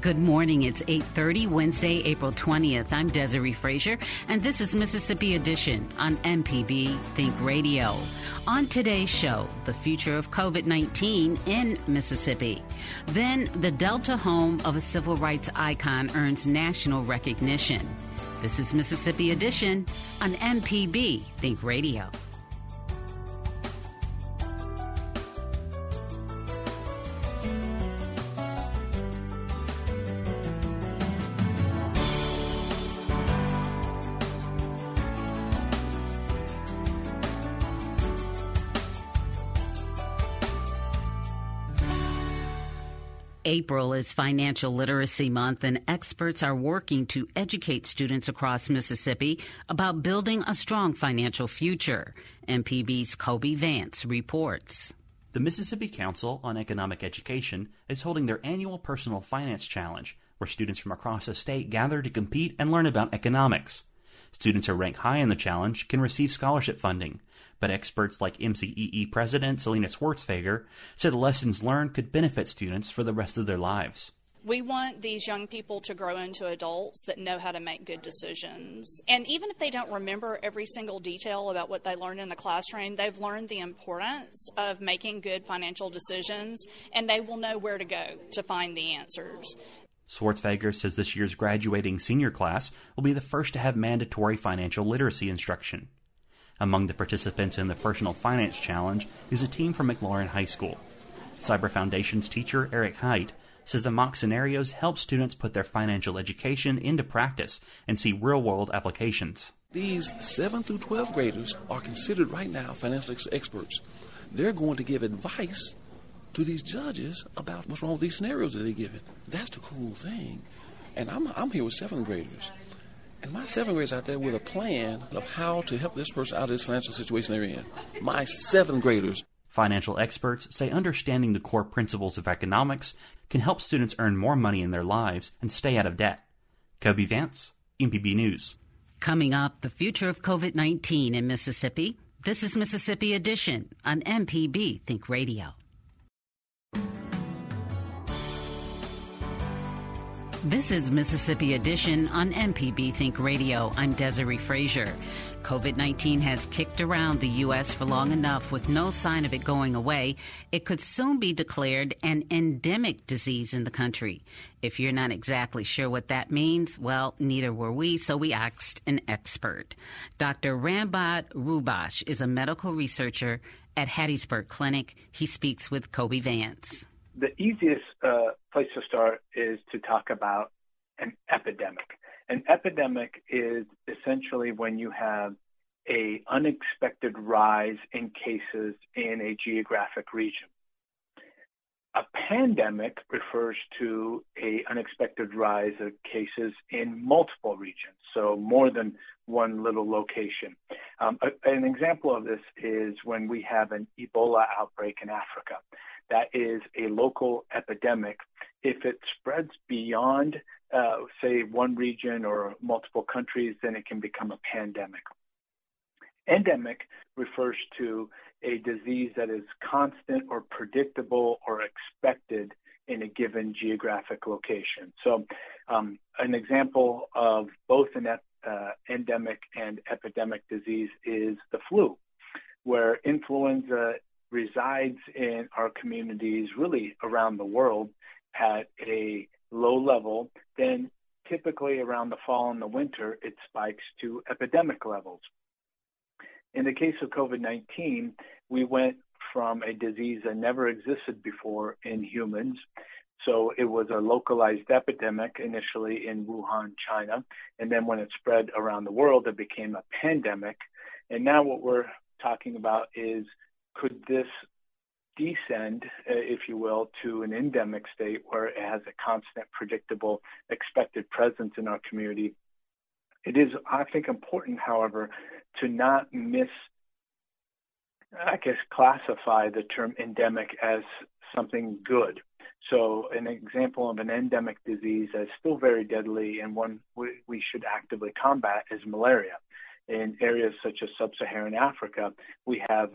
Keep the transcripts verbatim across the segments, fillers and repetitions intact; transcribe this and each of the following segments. Good morning. It's eight thirty, Wednesday, April twentieth. I'm Desiree Frazier, and this is Mississippi Edition on M P B Think Radio. On today's show, the future of COVID nineteen in Mississippi. Then, the Delta home of a civil rights icon earns national recognition. This is Mississippi Edition on M P B Think Radio. April is Financial Literacy Month, and experts are working to educate students across Mississippi about building a strong financial future. M P B's Kobe Vance reports. The Mississippi Council on Economic Education is holding their annual Personal Finance Challenge, where students from across the state gather to compete and learn about economics. Students who rank high in the challenge can receive scholarship funding, but experts like M C E E President Selina Schwartzfager said the lessons learned could benefit students for the rest of their lives. We want these young people to grow into adults that know how to make good decisions. And even if they don't remember every single detail about what they learned in the classroom, they've learned the importance of making good financial decisions, and they will know where to go to find the answers. Schwartzfager says this year's graduating senior class will be the first to have mandatory financial literacy instruction. Among the participants in the Personal Finance Challenge is a team from McLaurin High School. Cyber Foundation's teacher, Eric Height, says the mock scenarios help students put their financial education into practice and see real-world applications. These seventh through twelfth graders are considered right now financial experts. They're going to give advice to these judges about what's wrong with these scenarios that they're given. That's the cool thing. And I'm I'm here with seventh graders. And my seventh graders out there with a plan of how to help this person out of this financial situation they're in. My seventh graders. Financial experts say understanding the core principles of economics can help students earn more money in their lives and stay out of debt. Kobe Vance, M P B News. Coming up, the future of COVID nineteen in Mississippi. This is Mississippi Edition on M P B Think Radio. This is Mississippi Edition on M P B Think Radio. I'm Desiree Frazier. COVID nineteen has kicked around the U S for long enough with no sign of it going away. It could soon be declared an endemic disease in the country. If you're not exactly sure what that means, well, neither were we, so we asked an expert. Doctor Rambod Rubash is a medical researcher at Hattiesburg Clinic. He speaks with Kobe Vance. The easiest uh, place to start is to talk about an epidemic. An epidemic is essentially when you have a unexpected rise in cases in a geographic region. A pandemic refers to a unexpected rise of cases in multiple regions, so more than one little location. Um, a, an example of this is when we have an Ebola outbreak in Africa. That is a local epidemic. If it spreads beyond, uh, say, one region or multiple countries, then it can become a pandemic. Endemic refers to a disease that is constant or predictable or expected in a given geographic location. So um, an example of both an ep- uh, endemic and epidemic disease is the flu. where influenza resides in our communities, really around the world, at a low level, then typically around the fall and the winter, it spikes to epidemic levels. In the case of COVID nineteen, we went from a disease that never existed before in humans. So it was a localized epidemic initially in Wuhan, China. And then when it spread around the world, it became a pandemic. And now what we're talking about is, could this descend, if you will, to an endemic state where it has a constant, predictable, expected presence in our community? It is, I think, important, however, to not miss, I guess, classify the term endemic as something good. So an example of an endemic disease that's still very deadly and one we should actively combat is malaria. In areas such as Sub-Saharan Africa, we have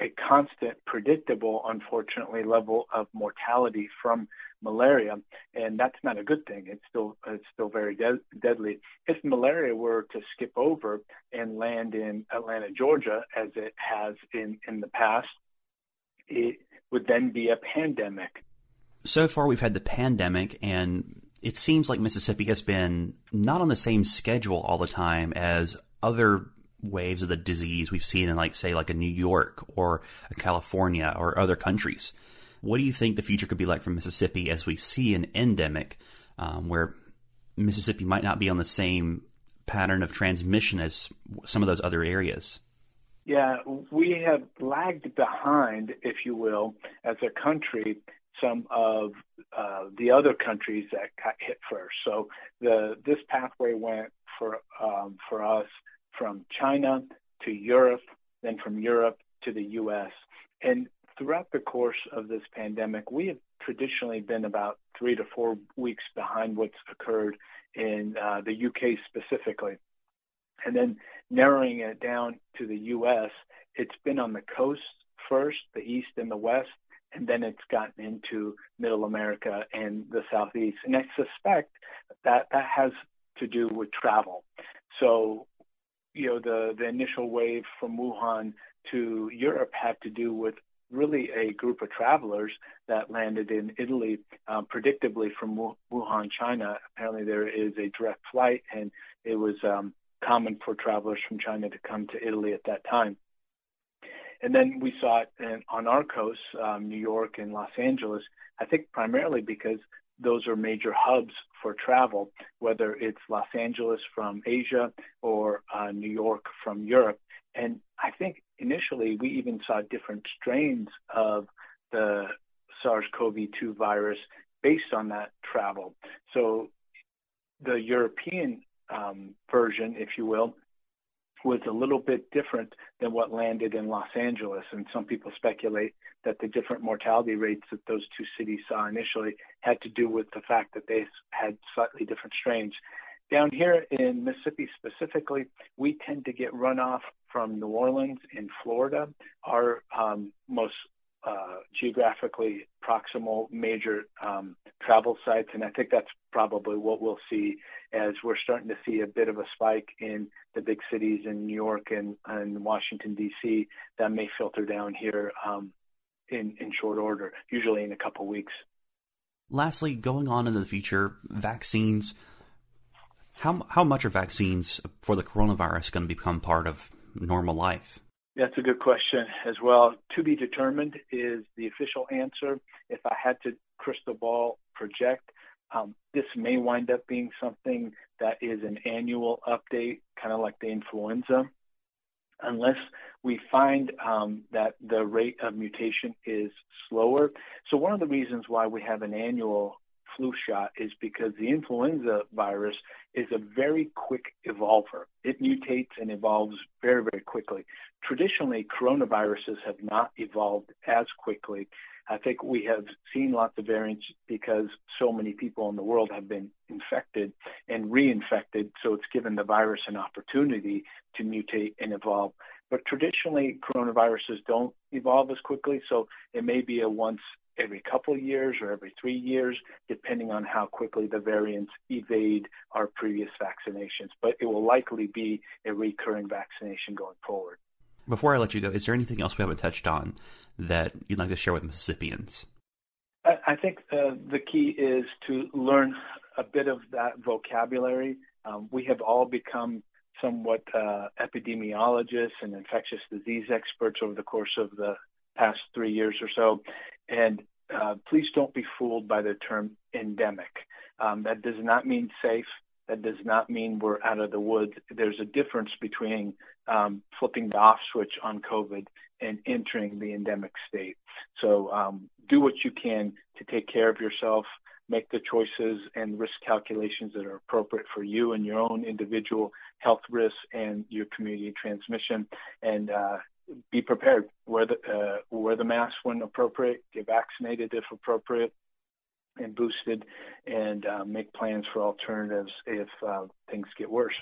a constant, predictable, unfortunately, level of mortality from malaria, and that's not a good thing. It's still it's still very de- deadly. If malaria were to skip over and land in Atlanta, Georgia, as it has in, in the past, it would then be a pandemic. So far, we've had the pandemic, and it seems like Mississippi has been not on the same schedule all the time as other waves of the disease we've seen in, like, say, like a New York or a California or other countries. What do you think the future could be like for Mississippi as we see an endemic, um, where Mississippi might not be on the same pattern of transmission as some of those other areas? Yeah, we have lagged behind, if you will, as a country, some of uh, the other countries that got hit first. So the this pathway went for um, for us from China to Europe, then from Europe to the U S. And throughout the course of this pandemic, we have traditionally been about three to four weeks behind what's occurred in uh, the U K specifically. And then narrowing it down to the U S, it's been on the coast first, the east and the west, and then it's gotten into Middle America and the Southeast. And I suspect that that has to do with travel. So, you know, the, the initial wave from Wuhan to Europe had to do with really a group of travelers that landed in Italy, um, predictably from Wuhan, China. Apparently there is a direct flight, and it was um, common for travelers from China to come to Italy at that time. And then we saw it in, on our coast, um, New York and Los Angeles, I think primarily because those are major hubs for travel, whether it's Los Angeles from Asia or uh, New York from Europe. And I think initially we even saw different strains of the SARS-C o V two virus based on that travel. So the European um, version, if you will, was a little bit different than what landed in Los Angeles. And some people speculate that the different mortality rates that those two cities saw initially had to do with the fact that they had slightly different strains. Down here in Mississippi specifically, we tend to get runoff from New Orleans and Florida, our um, most uh, geographically proximal major um, travel sites. And I think that's probably what we'll see as we're starting to see a bit of a spike in the big cities in New York and, and Washington, D C, that may filter down here um, in, in short order, usually in a couple weeks. Lastly, going on into the future, vaccines. How, how much are vaccines for the coronavirus going to become part of normal life? That's a good question as well. To be determined is the official answer. If I had to crystal ball project, um, this may wind up being something that is an annual update, kind of like the influenza, unless we find um, that the rate of mutation is slower. So one of the reasons why we have an annual flu shot is because the influenza virus is a very quick evolver. It mutates and evolves very, very quickly. Traditionally, coronaviruses have not evolved as quickly. I think we have seen lots of variants because so many people in the world have been infected and reinfected, so it's given the virus an opportunity to mutate and evolve. But traditionally, coronaviruses don't evolve as quickly, so it may be a once every couple of years or every three years, depending on how quickly the variants evade our previous vaccinations. But it will likely be a recurring vaccination going forward. Before I let you go, is there anything else we haven't touched on that you'd like to share with Mississippians? I, I think uh, the key is to learn a bit of that vocabulary. Um, we have all become somewhat uh, epidemiologists and infectious disease experts over the course of the past three years or so. And uh, please don't be fooled by the term endemic. Um, that does not mean safe. That does not mean we're out of the woods. There's a difference between um, flipping the off switch on COVID and entering the endemic state. So um, do what you can to take care of yourself, make the choices and risk calculations that are appropriate for you and your own individual health risks and your community transmission, and uh, be prepared. Wear the, uh, wear the mask when appropriate, get vaccinated if appropriate, and boosted, and uh, make plans for alternatives if uh, things get worse.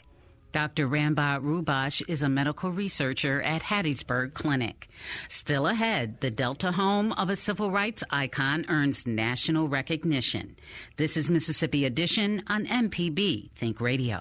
Doctor Rambod Rubash is a medical researcher at Hattiesburg Clinic. Still ahead, the Delta home of a civil rights icon earns national recognition. This is Mississippi Edition on M P B Think Radio.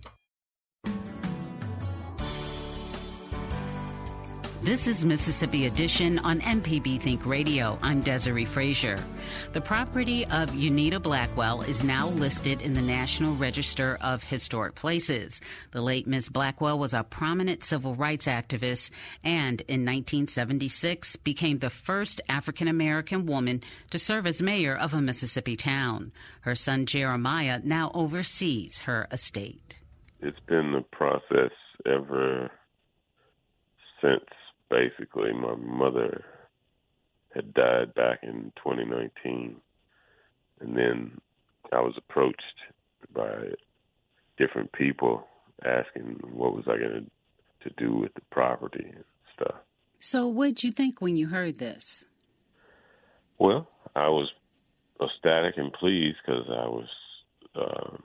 This is Mississippi Edition on M P B Think Radio. I'm Desiree Frazier. The property of Unita Blackwell is now listed in the National Register of Historic Places. The late Miss Blackwell was a prominent civil rights activist and in nineteen seventy-six became the first African-American woman to serve as mayor of a Mississippi town. Her son Jeremiah now oversees her estate. It's been the process ever since. Basically, my mother had died back in twenty nineteen, and then I was approached by different people asking what was I going to do with the property and stuff. So what did you think when you heard this? Well, I was ecstatic and pleased because I was um,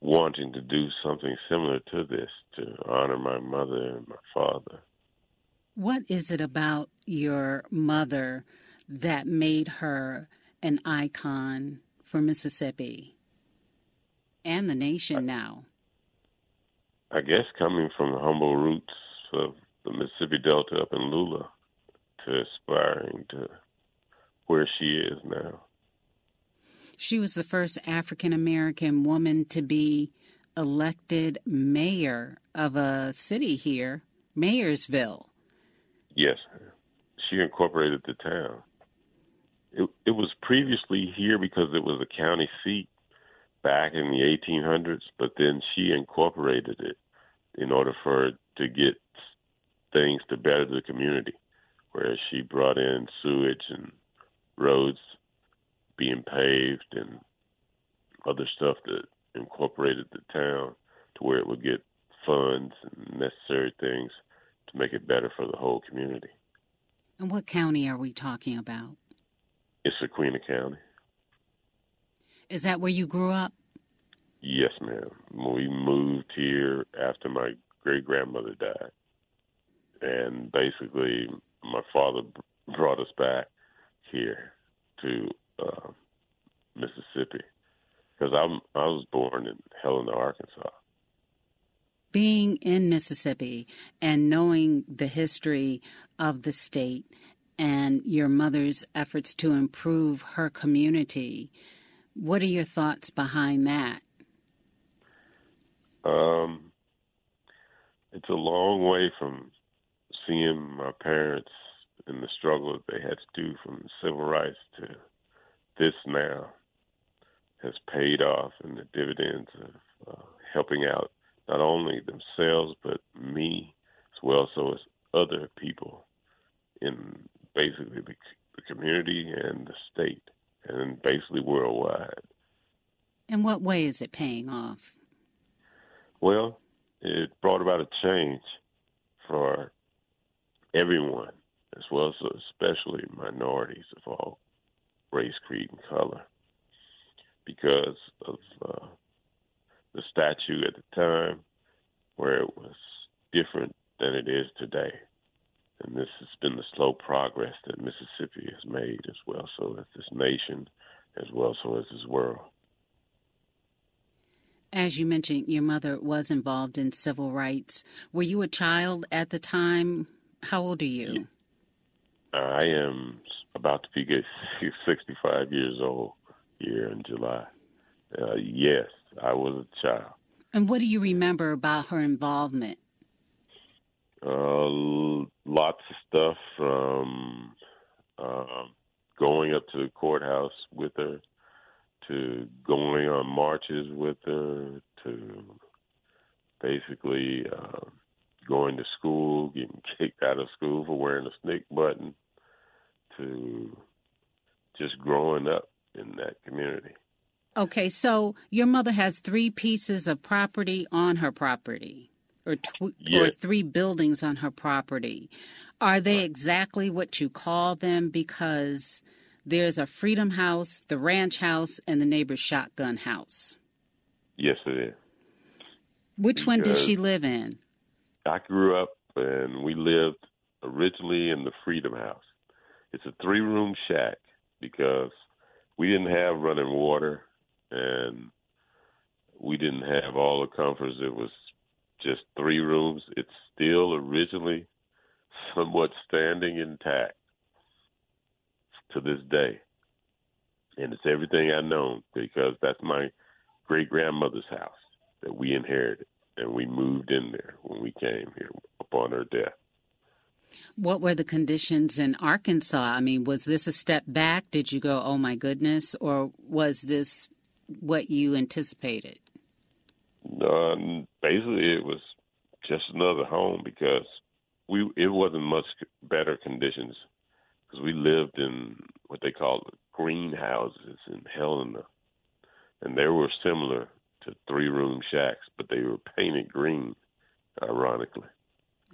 wanting to do something similar to this, to honor my mother and my father. What is it about your mother that made her an icon for Mississippi and the nation I, now? I guess coming from the humble roots of the Mississippi Delta up in Lula to aspiring to where she is now. She was the first African-American woman to be elected mayor of a city here, Mayersville. Yes, she incorporated the town. It, it was previously here because it was a county seat back in the eighteen hundreds, but then she incorporated it in order for to get things to better the community, where she brought in sewage and roads being paved and other stuff that incorporated the town to where it would get funds and necessary things to make it better for the whole community. And what county are we talking about? It's Sequina County. Is that where you grew up? Yes, ma'am. We moved here after my great-grandmother died. And basically, my father brought us back here to uh, Mississippi. Because I'm, I was born in Helena, Arkansas. Being in Mississippi and knowing the history of the state and your mother's efforts to improve her community, what are your thoughts behind that? Um, it's a long way from seeing my parents and the struggle that they had to do from civil rights to this now has paid off, and the dividends of uh, helping out not only themselves, but me as well, so as other people in basically the, the community and the state and basically worldwide. In what way is it paying off? Well, it brought about a change for everyone, as well, so especially minorities of all race, creed, and color, because of uh, the statue at the time, where it was different than it is today. And this has been the slow progress that Mississippi has made as well, so as this nation, as well, so as this world. As you mentioned, your mother was involved in civil rights. Were you a child at the time? How old are you? I am about to be sixty-five years old here in July. Uh, yes, I was a child. And what do you remember about her involvement? Uh, lots of stuff. Um, uh, going up to the courthouse with her, to going on marches with her, to basically uh, going to school, getting kicked out of school for wearing a snake button, to just growing up in that community. Okay, so your mother has three pieces of property on her property, or tw- yes. or three buildings on her property. Are they exactly what you call them? Because there's a Freedom House, the Ranch House, and the neighbor's Shotgun House. Yes, it is. Which because one did she live in? I grew up, and we lived originally in the Freedom House. It's a three-room shack because we didn't have running water, and we didn't have all the comforts. It was just three rooms. It's still originally somewhat standing intact to this day. And it's everything I know because that's my great-grandmother's house that we inherited, and we moved in there when we came here upon her death. What were the conditions in Arkansas? I mean, was this a step back? Did you go, oh, my goodness, or was this what you anticipated? Um, basically, it was just another home because we it wasn't much better conditions because we lived in what they call greenhouses in Helena, and they were similar to three-room shacks, but they were painted green, ironically.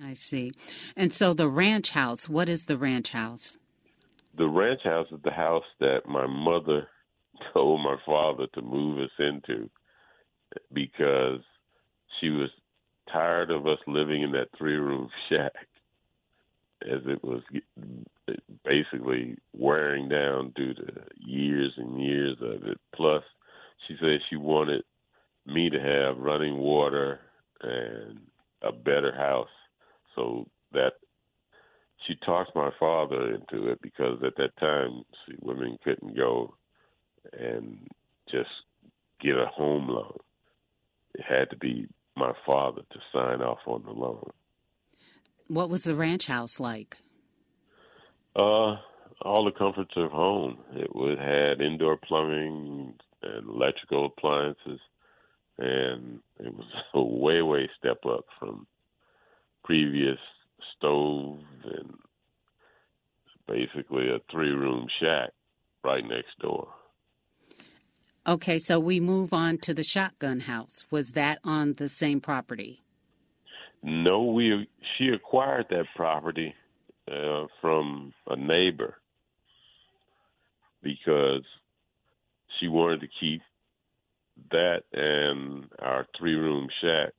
I see. And so the ranch house, what is the ranch house? The ranch house is the house that my mother told my father to move us into because she was tired of us living in that three-room shack as it was basically wearing down due to years and years of it. Plus, she said she wanted me to have running water and a better house. So that she talked my father into it because at that time, see, women couldn't go and just get a home loan. It had to be my father to sign off on the loan. What was the ranch house like? Uh, all the comforts of home. It would had indoor plumbing and electrical appliances, and it was a way, way step up from previous stove and basically a three-room shack right next door. Okay, so we move on to the Shotgun House. Was that on the same property? No, we she acquired that property uh, from a neighbor because she wanted to keep that and our three-room shack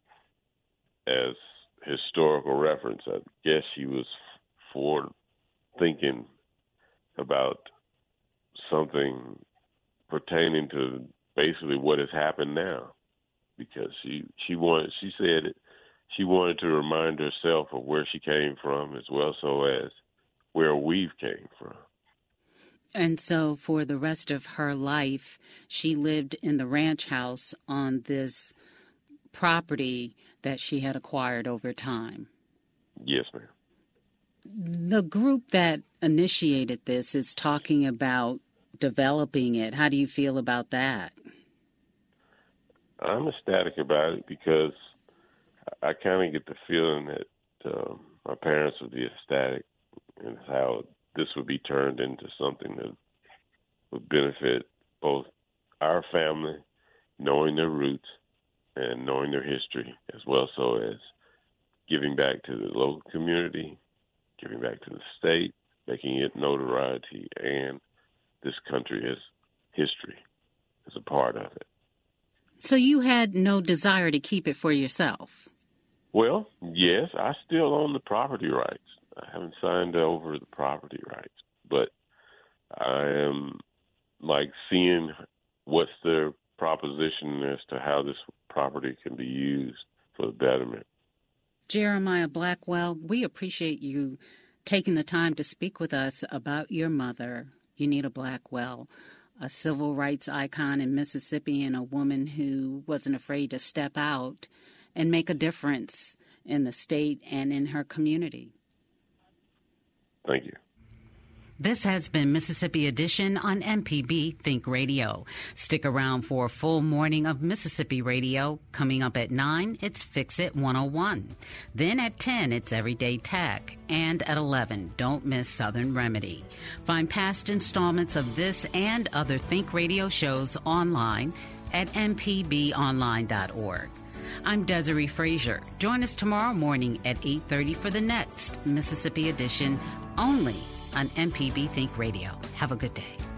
as historical reference. I guess she was for thinking about something pertaining to basically what has happened now, because she she wanted she said it, she wanted to remind herself of where she came from as well so as where we've came from. And so for the rest of her life, she lived in the ranch house on this property that she had acquired over time. Yes, ma'am. The group that initiated this is talking about developing it. How do you feel about that? I'm ecstatic about it because I kind of get the feeling that um, my parents would be ecstatic and how this would be turned into something that would benefit both our family, knowing their roots, and knowing their history, as well so as giving back to the local community, giving back to the state, making it notoriety, and this country as history is a part of it. So you had no desire to keep it for yourself? Well, yes, I still own the property rights. I haven't signed over the property rights, but I am like seeing what's their proposition as to how this property can be used for the betterment. Jeremiah Blackwell, we appreciate you taking the time to speak with us about your mother, Unita Blackwell, a civil rights icon in Mississippi and a woman who wasn't afraid to step out and make a difference in the state and in her community. Thank you. This has been Mississippi Edition on M P B Think Radio. Stick around for a full morning of Mississippi Radio. Coming up at nine, it's Fix It one oh one. Then at ten, it's Everyday Tech. And at eleven, don't miss Southern Remedy. Find past installments of this and other Think Radio shows online at m p b online dot org. I'm Desiree Frazier. Join us tomorrow morning at eight thirty for the next Mississippi Edition, only on M P B Think Radio. Have a good day.